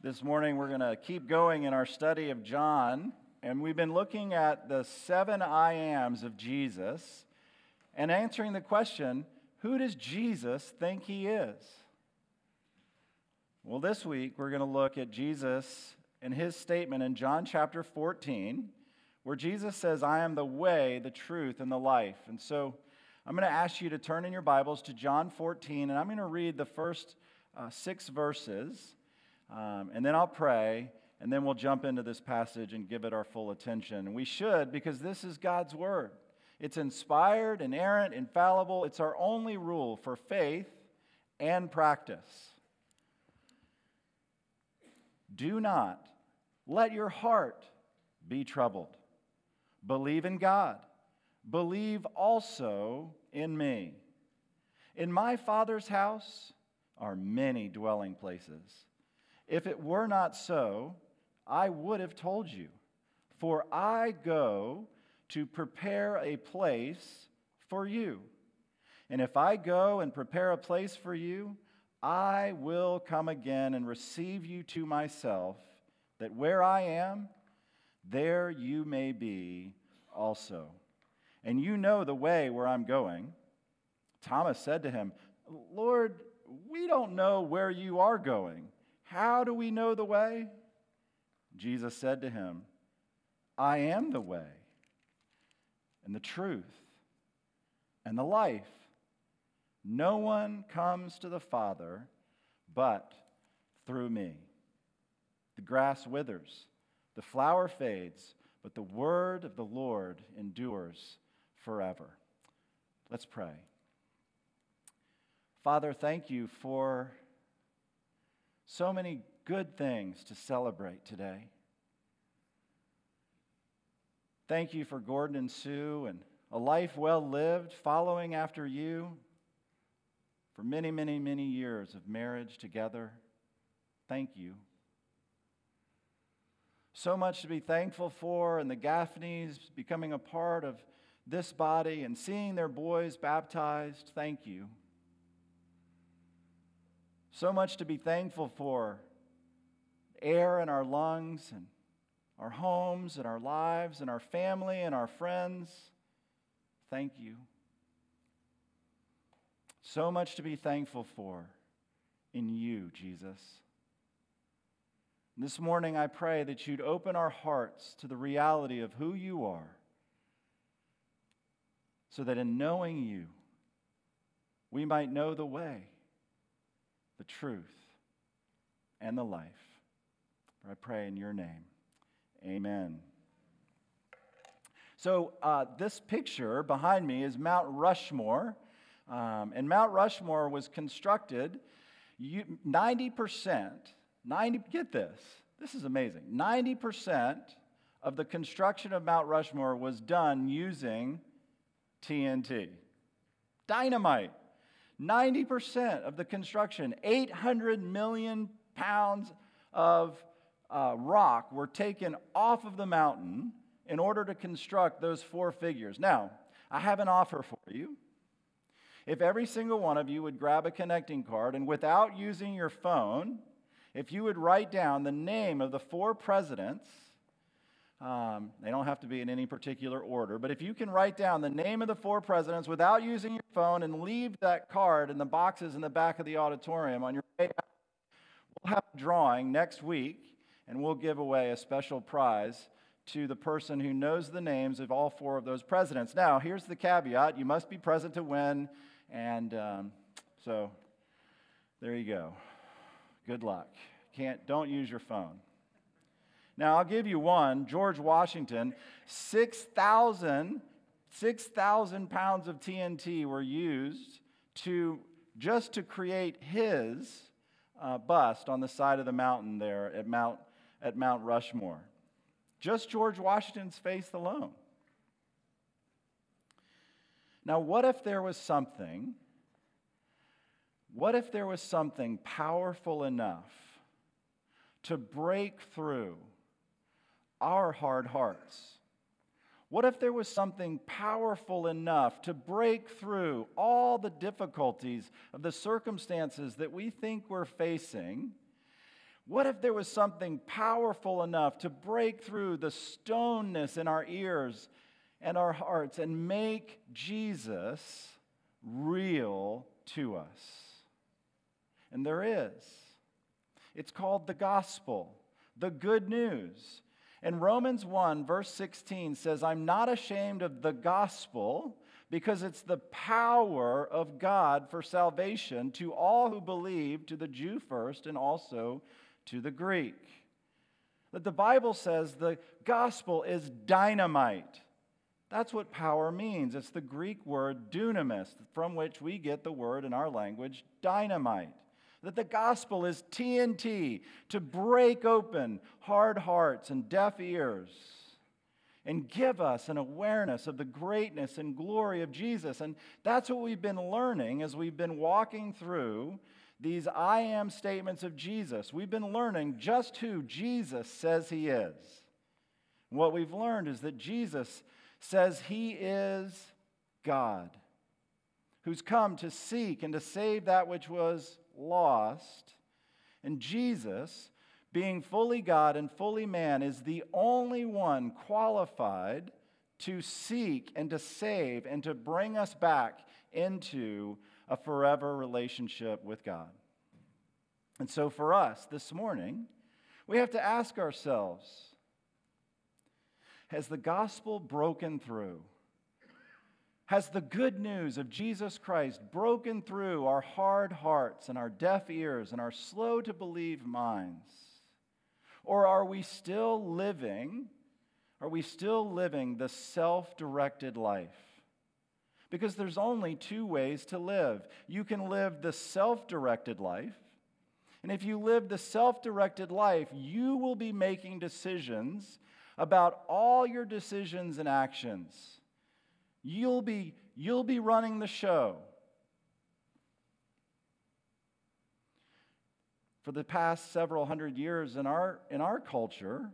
This morning we're going to keep going in our study of John, and we've been looking at the seven I ams of Jesus and answering the question, who does Jesus think he is? Well, this week we're going to look at Jesus and his statement in John chapter 14, where Jesus says, I am the way, the truth, and the life. And so I'm going to ask you to turn in your Bibles to John 14, and I'm going to read the first 6 verses, and then I'll pray, and then we'll jump into this passage and give it our full attention. And we should, because this is God's Word. It's inspired, inerrant, infallible. It's our only rule for faith and practice. Do not let your heart be troubled. Believe in God. Believe also in me. In my Father's house are many dwelling places. If it were not so, I would have told you, for I go to prepare a place for you. And if I go and prepare a place for you, I will come again and receive you to myself, that where I am, there you may be also. And you know the way where I'm going. Thomas said to him, Lord, we don't know where you are going. How do we know the way? Jesus said to him, I am the way and the truth and the life. No one comes to the Father but through me. The grass withers, the flower fades, but the word of the Lord endures forever. Let's pray. Father, thank you for so many good things to celebrate today. Thank you for Gordon and Sue and a life well lived, following after you for many, many, many years of marriage together. Thank you. So much to be thankful for, and the Gaffneys becoming a part of this body and seeing their boys baptized. Thank you. So much to be thankful for, air in our lungs and our homes and our lives and our family and our friends. Thank you. So much to be thankful for in you, Jesus. This morning, I pray that you'd open our hearts to the reality of who you are, so that in knowing you, we might know the way, the truth, and the life. I pray in your name. Amen. So this picture behind me is Mount Rushmore, and Mount Rushmore was constructed 90%, get this is amazing, 90% of the construction of Mount Rushmore was done using TNT, dynamite. 90% of the construction, 800 million pounds of rock were taken off of the mountain in order to construct those 4 figures. Now, I have an offer for you. If every single one of you would grab a connecting card and without using your phone, if you would write down the name of the 4 presidents, they don't have to be in any particular order, but if you can write down the name of the 4 presidents without using your phone and leave that card in the boxes in the back of the auditorium on your way out, we'll have a drawing next week, and we'll give away a special prize to the person who knows the names of all 4 of those presidents. Now, here's the caveat. You must be present to win, and so there you go. Good luck. Don't use your phone. Now, I'll give you one. George Washington, 6,000 pounds of TNT were used just to create his bust on the side of the mountain there at Mount Rushmore. Just George Washington's face alone. Now, what if there was something powerful enough to break through our hard hearts? What if there was something powerful enough to break through all the difficulties of the circumstances that we think we're facing? What if there was something powerful enough to break through the stoneness in our ears and our hearts and make Jesus real to us? And there is. It's called the gospel, the good news. And Romans 1, verse 16 says, "I'm not ashamed of the gospel, because it's the power of God for salvation to all who believe, to the Jew first and also to the Greek." That the Bible says the gospel is dynamite. That's what power means. It's the Greek word dunamis, from which we get the word in our language dynamite. That the gospel is TNT to break open hard hearts and deaf ears, and give us an awareness of the greatness and glory of Jesus. And that's what we've been learning as we've been walking through these I am statements of Jesus. We've been learning just who Jesus says he is. What we've learned is that Jesus says he is God, who's come to seek and to save that which was lost. And Jesus, being fully God and fully man, is the only one qualified to seek and to save and to bring us back into a forever relationship with God. And so for us this morning, we have to ask ourselves, has the gospel broken through? Has the good news of Jesus Christ broken through our hard hearts and our deaf ears and our slow-to-believe minds? Or are we still living the self-directed life? Because there's only two ways to live. You can live the self-directed life, and if you live the self-directed life, you will be making decisions about all your decisions and actions. You'll be running the show. For the past several hundred years in our culture,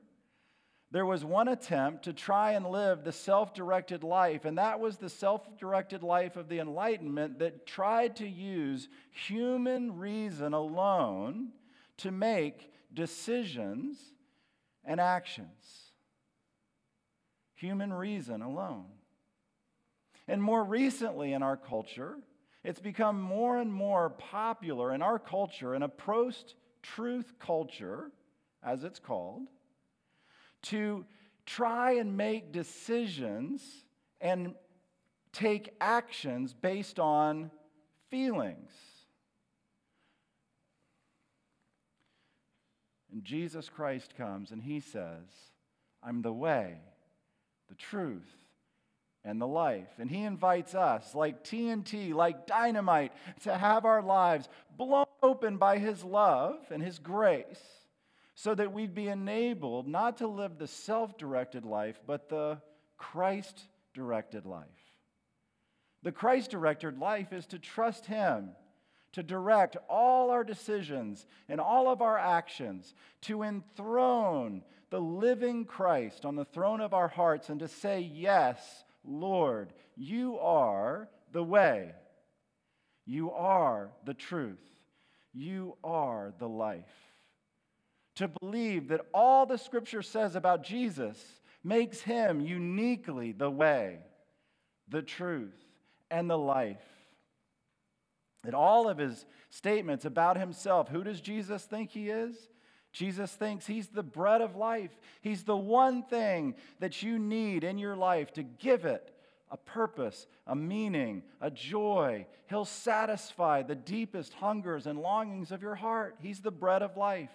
there was one attempt to try and live the self-directed life, and that was the self-directed life of the Enlightenment that tried to use human reason alone to make decisions and actions. Human reason alone. And more recently in our culture, it's become more and more popular in our culture, in a post-truth culture, as it's called, to try and make decisions and take actions based on feelings. And Jesus Christ comes and he says, "I'm the way, the truth, and the life." And he invites us, like TNT, like dynamite, to have our lives blown open by his love and his grace, so that we'd be enabled not to live the self-directed life, but the Christ-directed life. The Christ-directed life is to trust him to direct all our decisions and all of our actions, to enthrone the living Christ on the throne of our hearts, and to say, "Yes, Lord, you are the way, you are the truth, you are the life." To believe that all the Scripture says about Jesus makes him uniquely the way, the truth, and the life. In all of his statements about himself, who does Jesus think he is? Jesus thinks he's the bread of life. He's the one thing that you need in your life to give it a purpose, a meaning, a joy. He'll satisfy the deepest hungers and longings of your heart. He's the bread of life.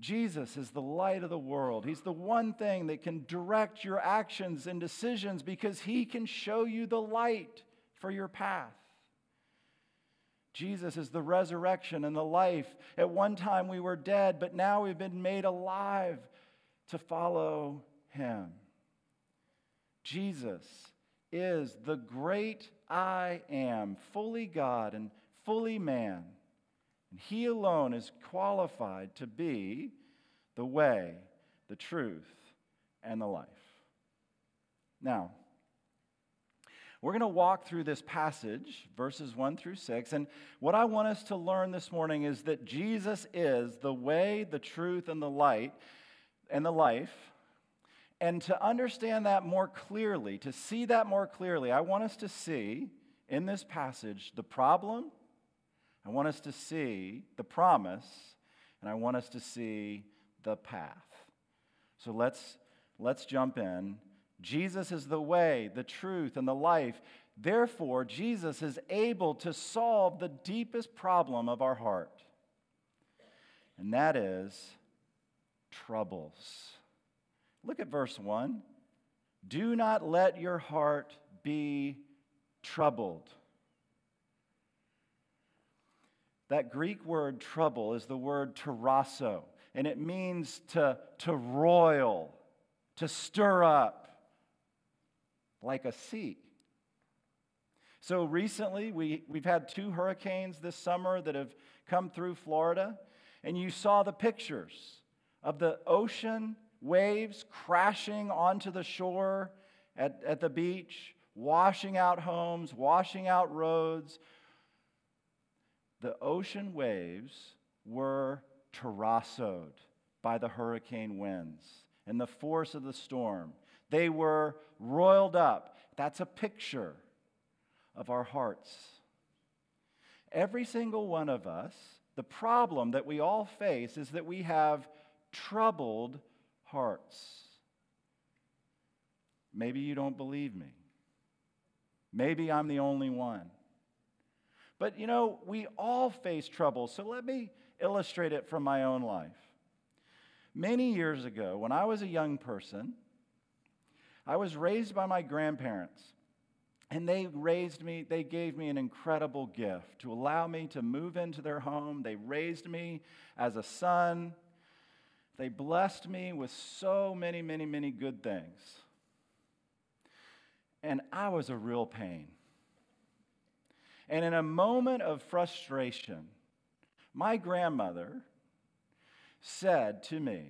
Jesus is the light of the world. He's the one thing that can direct your actions and decisions, because he can show you the light for your path. Jesus is the resurrection and the life. At one time we were dead, but now we've been made alive to follow him. Jesus is the great I am, fully God and fully man. And he alone is qualified to be the way, the truth, and the life. Now, We're going to walk through this passage, verses 1 through 6, and what I want us to learn this morning is that Jesus is the way, the truth, and the light, and the life. And to understand that more clearly, to see that more clearly, I want us to see in this passage the problem, I want us to see the promise, and I want us to see the path. So let's jump in. Jesus is the way, the truth, and the life. Therefore, Jesus is able to solve the deepest problem of our heart, and that is troubles. Look at verse 1. Do not let your heart be troubled. That Greek word trouble is the word terasso, and it means to roil, to stir up like a sea. So recently, we've had 2 hurricanes this summer that have come through Florida, and you saw the pictures of the ocean waves crashing onto the shore at the beach, washing out homes, washing out roads. The ocean waves were terrassoed by the hurricane winds and the force of the storm. They were roiled up. That's a picture of our hearts. Every single one of us, the problem that we all face is that we have troubled hearts. Maybe you don't believe me. Maybe I'm the only one. But you know, we all face trouble, so let me illustrate it from my own life. Many years ago, when I was a young person, I was raised by my grandparents, and they gave me an incredible gift to allow me to move into their home. They raised me as a son. They blessed me with so many, many, many good things. And I was a real pain. And in a moment of frustration, my grandmother said to me,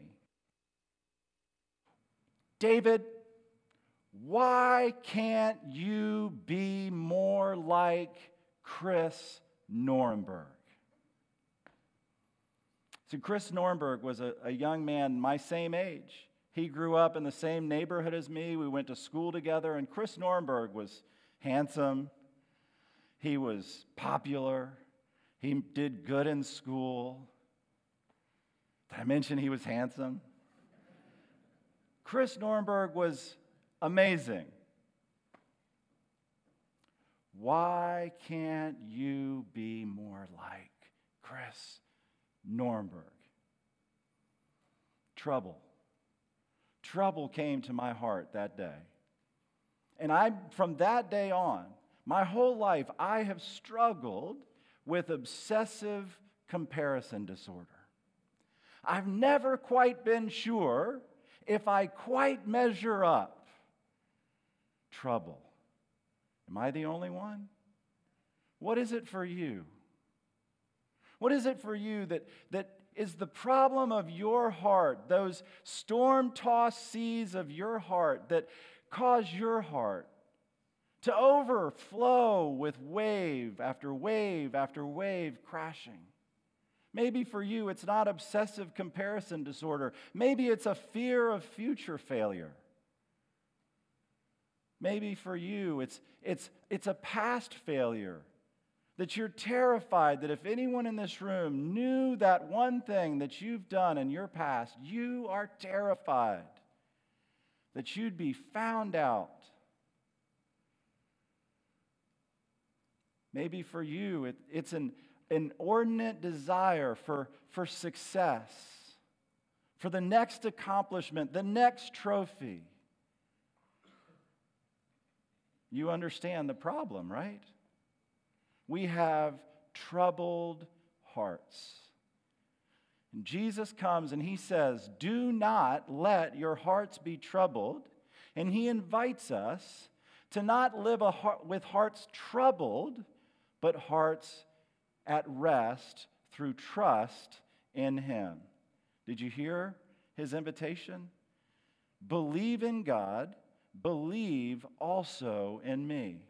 "David, why can't you be more like Chris Nornberg?" So Chris Nornberg was a young man my same age. He grew up in the same neighborhood as me. We went to school together, and Chris Nornberg was handsome. He was popular. He did good in school. Did I mention he was handsome? Chris Nornberg was amazing. Why can't you be more like Chris Nornberg? Trouble. Trouble came to my heart that day. And from that day on, my whole life, I have struggled with obsessive comparison disorder. I've never quite been sure if I quite measure up. Trouble. Am I the only one? What is it for you? What is it for you that is the problem of your heart, those storm-tossed seas of your heart that cause your heart to overflow with wave after wave after wave crashing? Maybe for you it's not obsessive comparison disorder. Maybe it's a fear of future failure. Maybe for you it's a past failure, that you're terrified that if anyone in this room knew that one thing that you've done in your past, you are terrified that you'd be found out. Maybe for you, it's an inordinate desire for success, for the next accomplishment, the next trophy. You understand the problem, right? We have troubled hearts. And Jesus comes and he says, "Do not let your hearts be troubled." And he invites us to not live with hearts troubled, but hearts at rest through trust in him. Did you hear his invitation? Believe in God, believe also in me.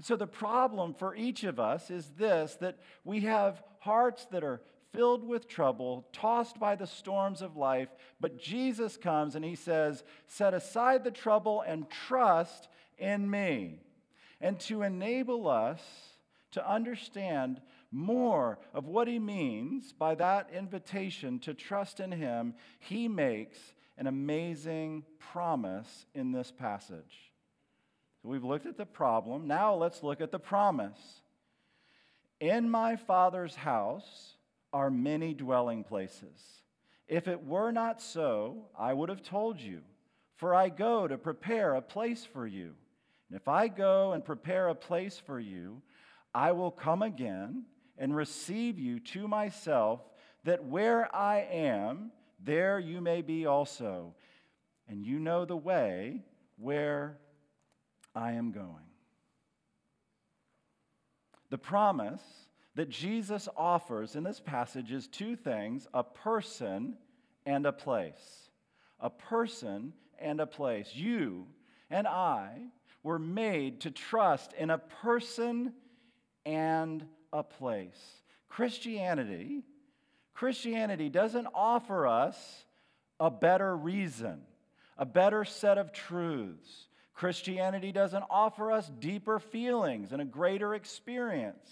So the problem for each of us is this, that we have hearts that are filled with trouble, tossed by the storms of life, but Jesus comes and he says, set aside the trouble and trust in me. And to enable us to understand more of what he means by that invitation to trust in him, he makes an amazing promise in this passage. So we've looked at the problem. Now let's look at the promise. In my Father's house are many dwelling places. If it were not so, I would have told you, for I go to prepare a place for you. And if I go and prepare a place for you, I will come again and receive you to myself, that where I am, there you may be also. And you know the way where I am going. The promise that Jesus offers in this passage is two things, a person and a place. A person and a place. You and I were made to trust in a person and a place. Christianity doesn't offer us a better reason, a better set of truths. Christianity doesn't offer us deeper feelings and a greater experience.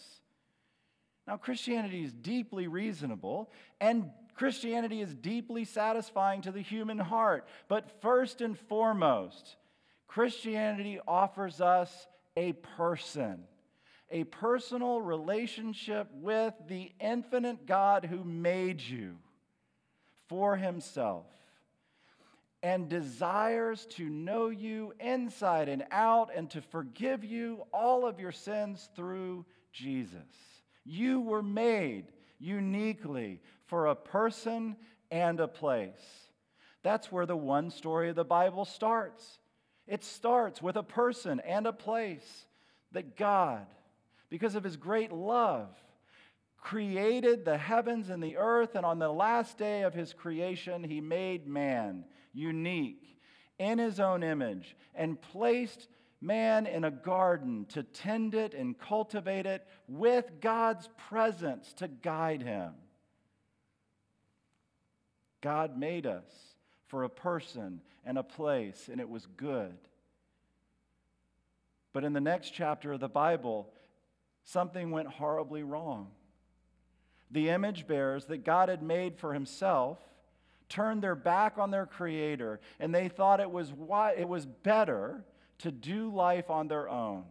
Now, Christianity is deeply reasonable, and Christianity is deeply satisfying to the human heart. But first and foremost, Christianity offers us a person, a personal relationship with the infinite God who made you for himself and desires to know you inside and out and to forgive you all of your sins through Jesus. You were made uniquely for a person and a place. That's where the one story of the Bible starts. It starts with a person and a place that God, because of his great love, created the heavens and the earth, and on the last day of his creation, he made man unique in his own image and placed man in a garden to tend it and cultivate it with God's presence to guide him. God made us for a person and a place, and it was good. But in the next chapter of the Bible, something went horribly wrong. The image bearers that God had made for himself turned their back on their Creator, and they thought it was better to do life on their own,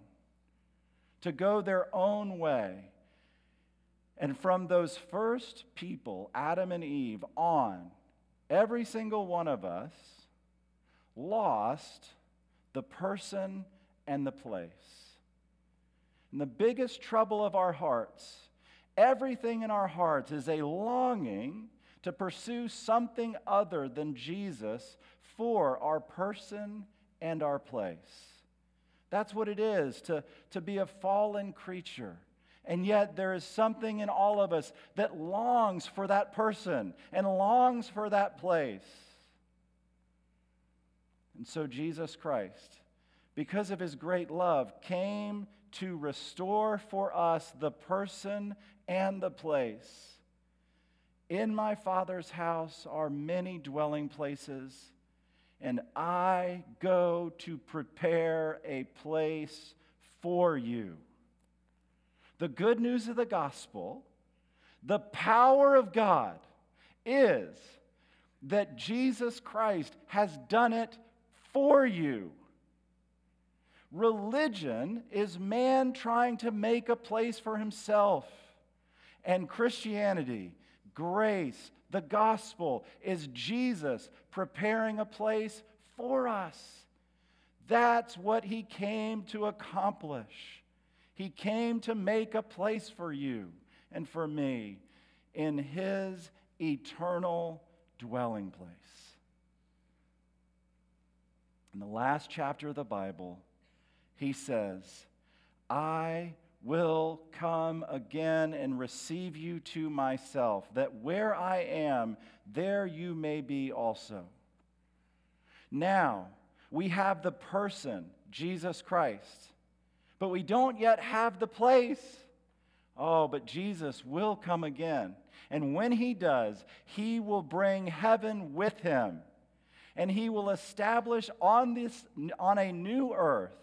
to go their own way. And from those first people, Adam and Eve, on, every single one of us lost the person and the place. And the biggest trouble of our hearts, everything in our hearts, is a longing to pursue something other than Jesus for our person and our place. That's what it is to be a fallen creature. And yet there is something in all of us that longs for that person and longs for that place. And so Jesus Christ, because of his great love, came to restore for us the person and the place. In my Father's house are many dwelling places, and I go to prepare a place for you. The good news of the gospel, the power of God, is that Jesus Christ has done it for you. Religion is man trying to make a place for himself. And Christianity, grace, the gospel, is Jesus preparing a place for us. That's what he came to accomplish. He came to make a place for you and for me in his eternal dwelling place. In the last chapter of the Bible, he says, I will come again and receive you to myself, that where I am, there you may be also. Now, we have the person, Jesus Christ, but we don't yet have the place. Oh, but Jesus will come again. And when he does, he will bring heaven with him. And he will establish on a new earth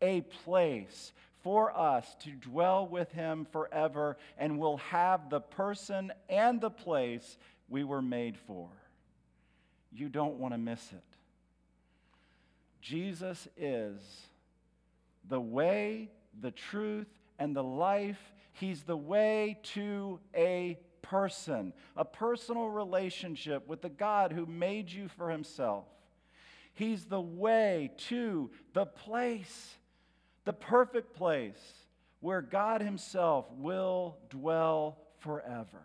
a place for us to dwell with him forever, and will have the person and the place we were made for. You don't want to miss it. Jesus is the way, the truth, and the life. He's the way to a person, a personal relationship with the God who made you for himself. He's the way to the place, the perfect place where God himself will dwell forever.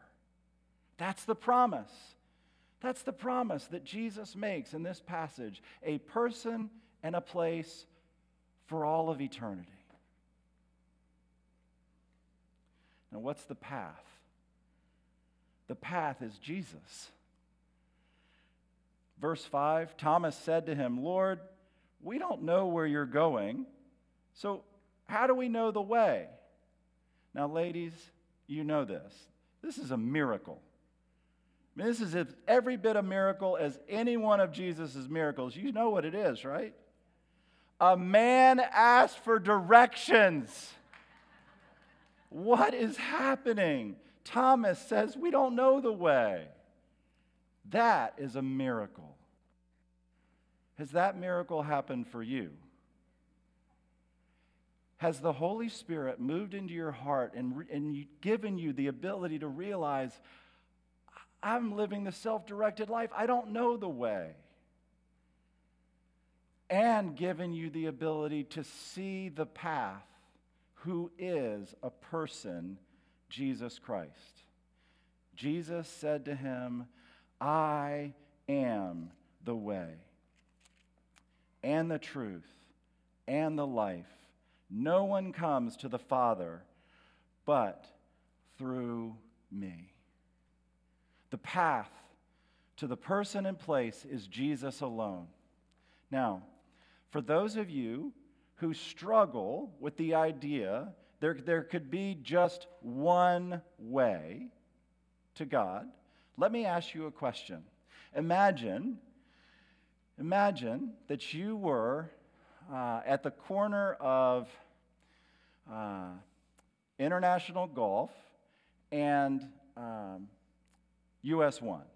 That's the promise. That's the promise that Jesus makes in this passage, a person and a place for all of eternity. Now, what's the path? The path is Jesus. Verse 5, Thomas said to him, "Lord, we don't know where you're going, so how do we know the way?" Now, ladies, you know this. This is a miracle. I mean, this is every bit a miracle as any one of Jesus' miracles. You know what it is, right? A man asked for directions. What is happening? Thomas says, "We don't know the way." That is a miracle. Has that miracle happened for you? Has the Holy Spirit moved into your heart and given you the ability to realize, I'm living the self-directed life, I don't know the way? And given you the ability to see the path, who is a person, Jesus Christ. Jesus said to him, "I am the way and the truth and the life. No one comes to the Father but through me." The path to the person and place is Jesus alone. Now, for those of you who struggle with the idea there could be just one way to God, let me ask you a question. Imagine that you were at the corner of International Golf and US 1.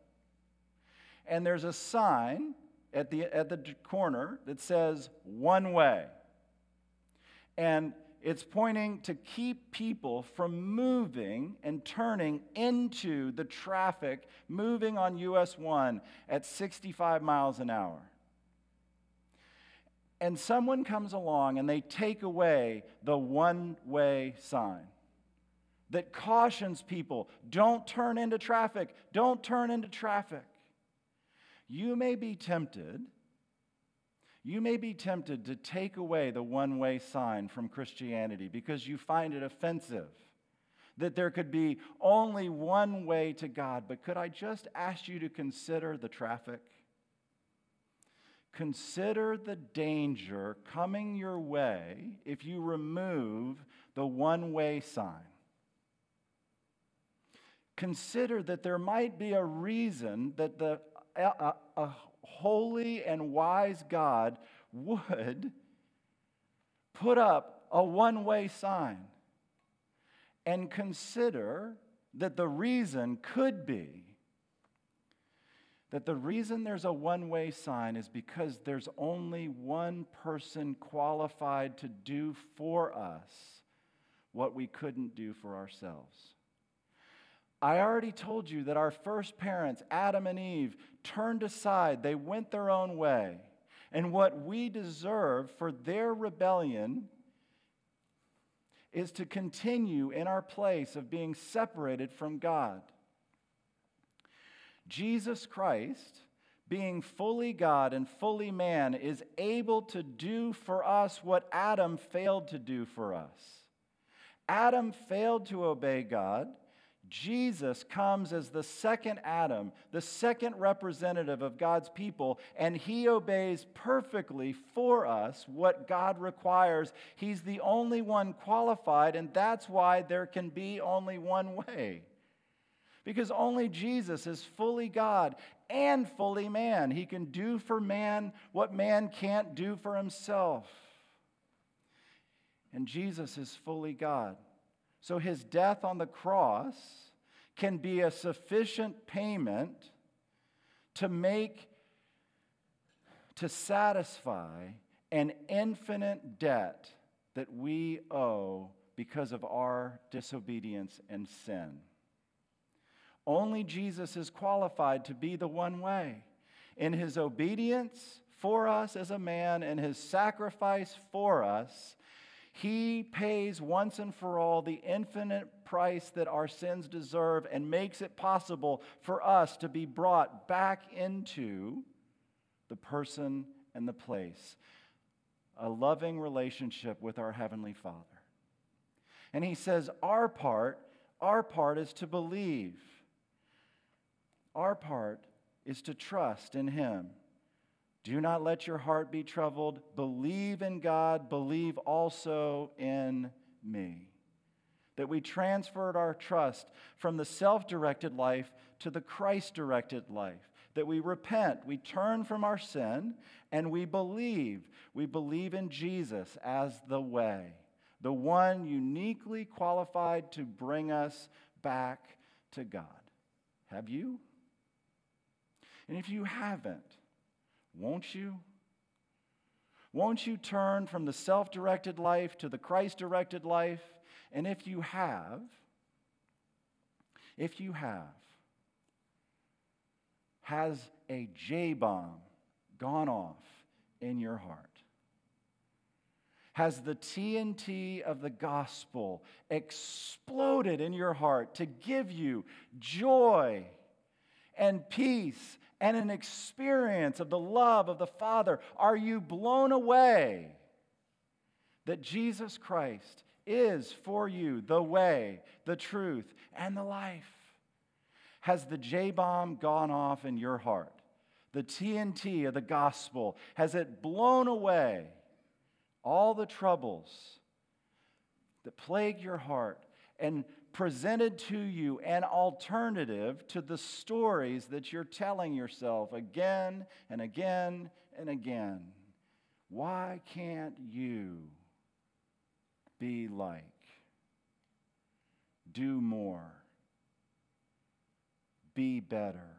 And there's a sign at the corner that says one way. And it's pointing to keep people from moving and turning into the traffic moving on US 1 at 65 miles an hour. And someone comes along and they take away the one-way sign that cautions people, don't turn into traffic, don't turn into traffic. You may be tempted to take away the one-way sign from Christianity because you find it offensive that there could be only one way to God. But could I just ask you to consider the traffic? Consider the danger coming your way if you remove the one-way sign. Consider that there might be a reason that a holy and wise God would put up a one-way sign, and consider that the reason could be that the reason there's a one-way sign is because there's only one person qualified to do for us what we couldn't do for ourselves. I already told you that our first parents, Adam and Eve, turned aside. They went their own way. And what we deserve for their rebellion is to continue in our place of being separated from God. Jesus Christ, being fully God and fully man, is able to do for us what Adam failed to do for us. Adam failed to obey God. Jesus comes as the second Adam, the second representative of God's people, and he obeys perfectly for us what God requires. He's the only one qualified, and that's why there can be only one way. Because only Jesus is fully God and fully man. He can do for man what man can't do for himself. And Jesus is fully God. So his death on the cross can be a sufficient payment to satisfy an infinite debt that we owe because of our disobedience and sin. Only Jesus is qualified to be the one way. In his obedience for us as a man and his sacrifice for us, he pays once and for all the infinite price that our sins deserve and makes it possible for us to be brought back into the person and the place, a loving relationship with our Heavenly Father. And he says our part is to believe. Our part is to trust in him. Do not let your heart be troubled. Believe in God. Believe also in me. That we transferred our trust from the self-directed life to the Christ-directed life. That we repent. We turn from our sin and we believe. We believe in Jesus as the way. The one uniquely qualified to bring us back to God. Have you? And if you haven't, won't you? Won't you turn from the self-directed life to the Christ-directed life? And if you have, has a J-bomb gone off in your heart? Has the TNT of the gospel exploded in your heart to give you joy and peace and an experience of the love of the Father? Are you blown away that Jesus Christ is for you the way, the truth, and the life? Has the J-bomb gone off in your heart? The TNT of the gospel, has it blown away all the troubles that plague your heart and presented to you an alternative to the stories that you're telling yourself again and again and again? Why can't you be like, do more, be better?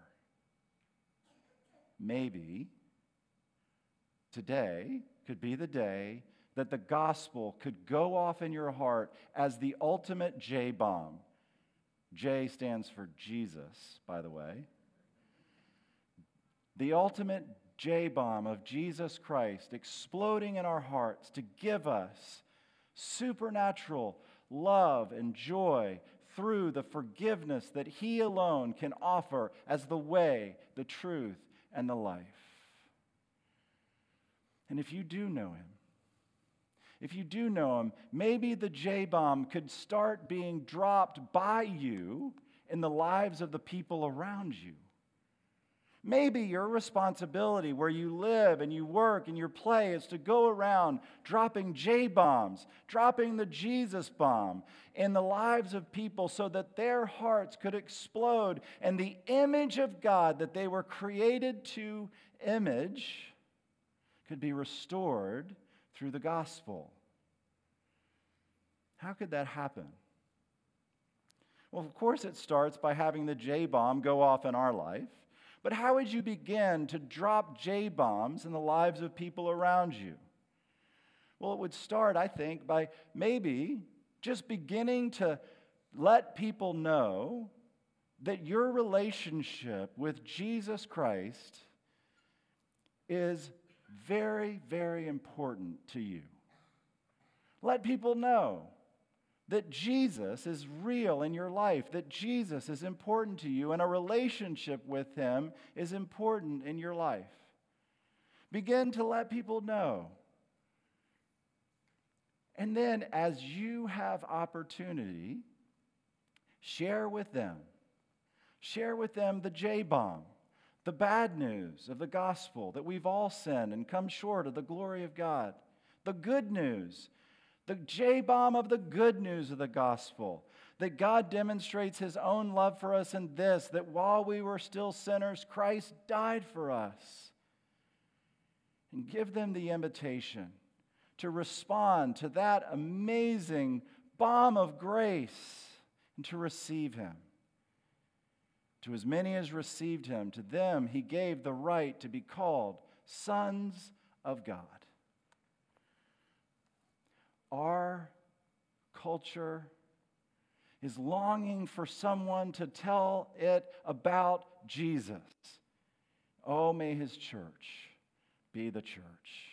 Maybe today could be the day that the gospel could go off in your heart as the ultimate J-bomb. J stands for Jesus, by the way. The ultimate J-bomb of Jesus Christ exploding in our hearts to give us supernatural love and joy through the forgiveness that he alone can offer as the way, the truth, and the life. And if you do know him, maybe the J-bomb could start being dropped by you in the lives of the people around you. Maybe your responsibility where you live and you work and your play is to go around dropping J-bombs, dropping the Jesus bomb in the lives of people so that their hearts could explode and the image of God that they were created to image could be restored through the gospel. How could that happen? Well, of course it starts by having the J-bomb go off in our life, but how would you begin to drop J-bombs in the lives of people around you? Well, it would start, I think, by maybe just beginning to let people know that your relationship with Jesus Christ is very, very important to you. Let people know that Jesus is real in your life, that Jesus is important to you, and a relationship with him is important in your life. Begin to let people know. And then as you have opportunity, Share with them. Share with them the J-bomb, the bad news of the gospel that we've all sinned and come short of the glory of God. The good news, the J-bomb of the good news of the gospel, that God demonstrates His own love for us in this, that while we were still sinners, Christ died for us. And give them the invitation to respond to that amazing bomb of grace and to receive Him. To as many as received Him, to them He gave the right to be called sons of God. Our culture is longing for someone to tell it about Jesus. Oh, may His church be the church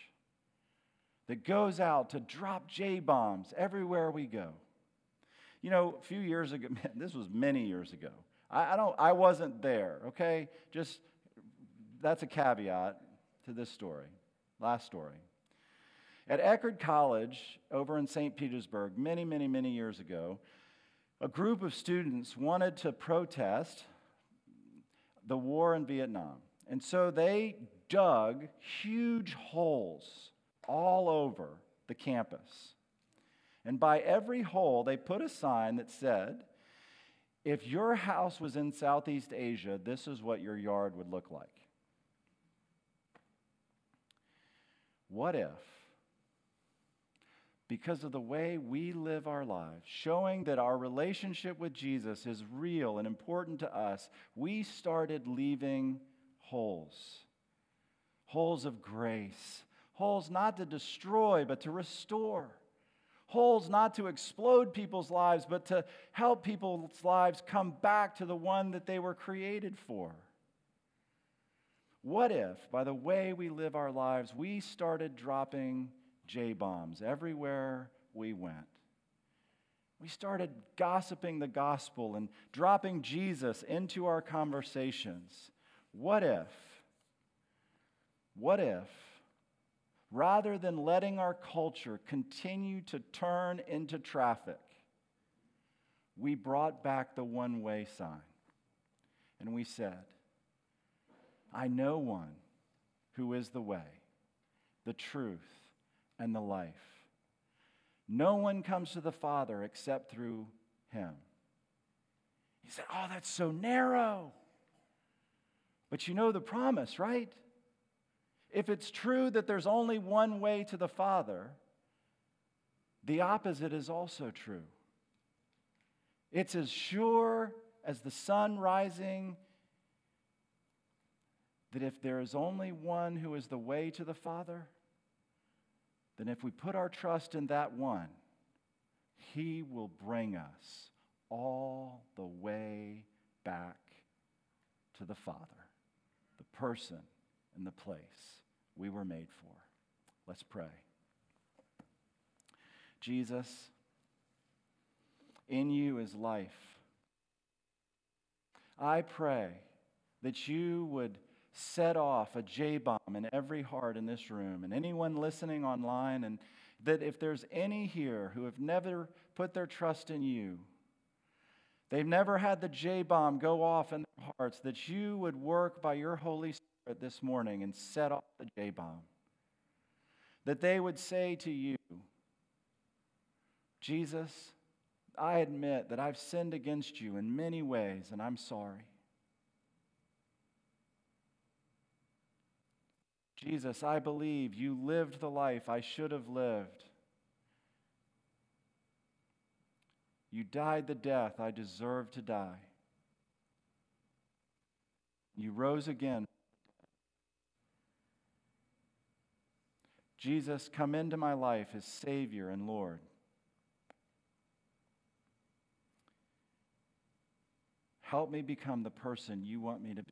that goes out to drop J-bombs everywhere we go. You know, a few years ago, man, this was many years ago. I wasn't there, okay? Just, that's a caveat to this story, last story. At Eckerd College over in St. Petersburg, many, many, many years ago, a group of students wanted to protest the war in Vietnam. And so they dug huge holes all over the campus. And by every hole, they put a sign that said, if your house was in Southeast Asia, this is what your yard would look like. What if, because of the way we live our lives, showing that our relationship with Jesus is real and important to us, we started leaving holes, holes of grace, holes not to destroy but to restore, holes not to explode people's lives, but to help people's lives come back to the one that they were created for? What if, by the way we live our lives, we started dropping J-bombs everywhere we went? We started gossiping the gospel and dropping Jesus into our conversations. What if, rather than letting our culture continue to turn into traffic, we brought back the one-way sign and we said, I know one who is the way, the truth, and the life. No one comes to the Father except through Him. He said, oh, that's so narrow. But you know the promise, right? If it's true that there's only one way to the Father, the opposite is also true. It's as sure as the sun rising that if there is only one who is the way to the Father, then if we put our trust in that one, He will bring us all the way back to the Father, the person and the place we were made for. Let's pray. Jesus, in You is life. I pray that You would set off a J-bomb in every heart in this room and anyone listening online, and that if there's any here who have never put their trust in You, they've never had the J-bomb go off in their hearts, that You would work by Your Holy Spirit this morning and set off the J-bomb, that they would say to You, Jesus, I admit that I've sinned against You in many ways, and I'm sorry. Jesus, I believe You lived the life I should have lived. You died the death I deserved to die. You rose again. Jesus, come into my life as Savior and Lord. Help me become the person You want me to be.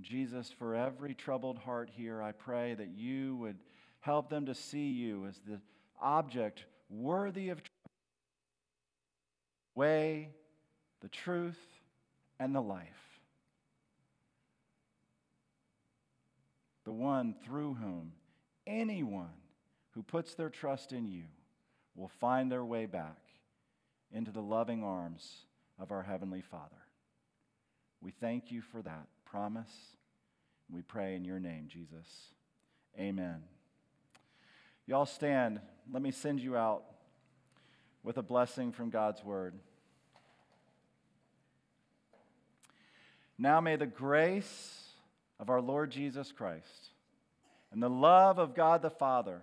Jesus, for every troubled heart here, I pray that You would help them to see You as the object worthy of the way, the truth, and the life. The one through whom anyone who puts their trust in You will find their way back into the loving arms of our Heavenly Father. We thank you for that promise. We pray in your name, Jesus. Amen. Y'all stand. Let me send you out with a blessing from God's word. Now may the grace of our Lord Jesus Christ and the love of God the Father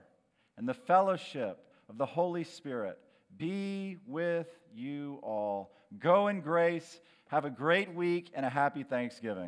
and the fellowship of the Holy Spirit be with you all. Go in grace. Have a great week and a happy Thanksgiving.